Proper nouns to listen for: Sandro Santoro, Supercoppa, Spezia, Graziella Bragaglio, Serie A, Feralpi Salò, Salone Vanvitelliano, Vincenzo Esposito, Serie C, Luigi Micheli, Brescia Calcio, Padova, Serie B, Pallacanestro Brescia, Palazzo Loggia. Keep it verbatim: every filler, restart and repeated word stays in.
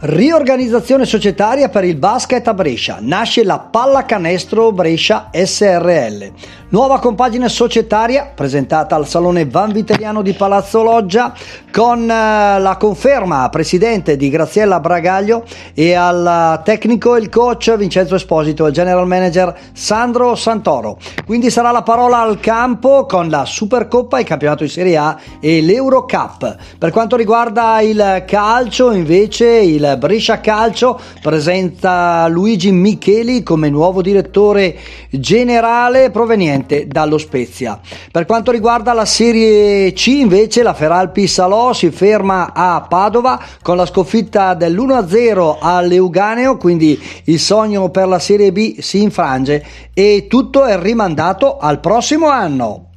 Riorganizzazione societaria per il basket a Brescia, nasce la Pallacanestro Brescia S R L, nuova compagine societaria presentata al Salone Vanvitelliano di Palazzo Loggia con la conferma a presidente di Graziella Bragaglio e al tecnico e il coach Vincenzo Esposito e il general manager Sandro Santoro. Quindi sarà la parola al campo con la Supercoppa, il campionato di Serie A e l'Eurocup. Per quanto riguarda il calcio invece, il Brescia Calcio presenta Luigi Micheli come nuovo direttore generale proveniente dallo Spezia. Per quanto riguarda la Serie C invece, la Feralpi Salò si ferma a Padova con la sconfitta dell'uno a zero all'Euganeo, quindi il sogno per la Serie B si infrange e tutto è rimandato al prossimo anno.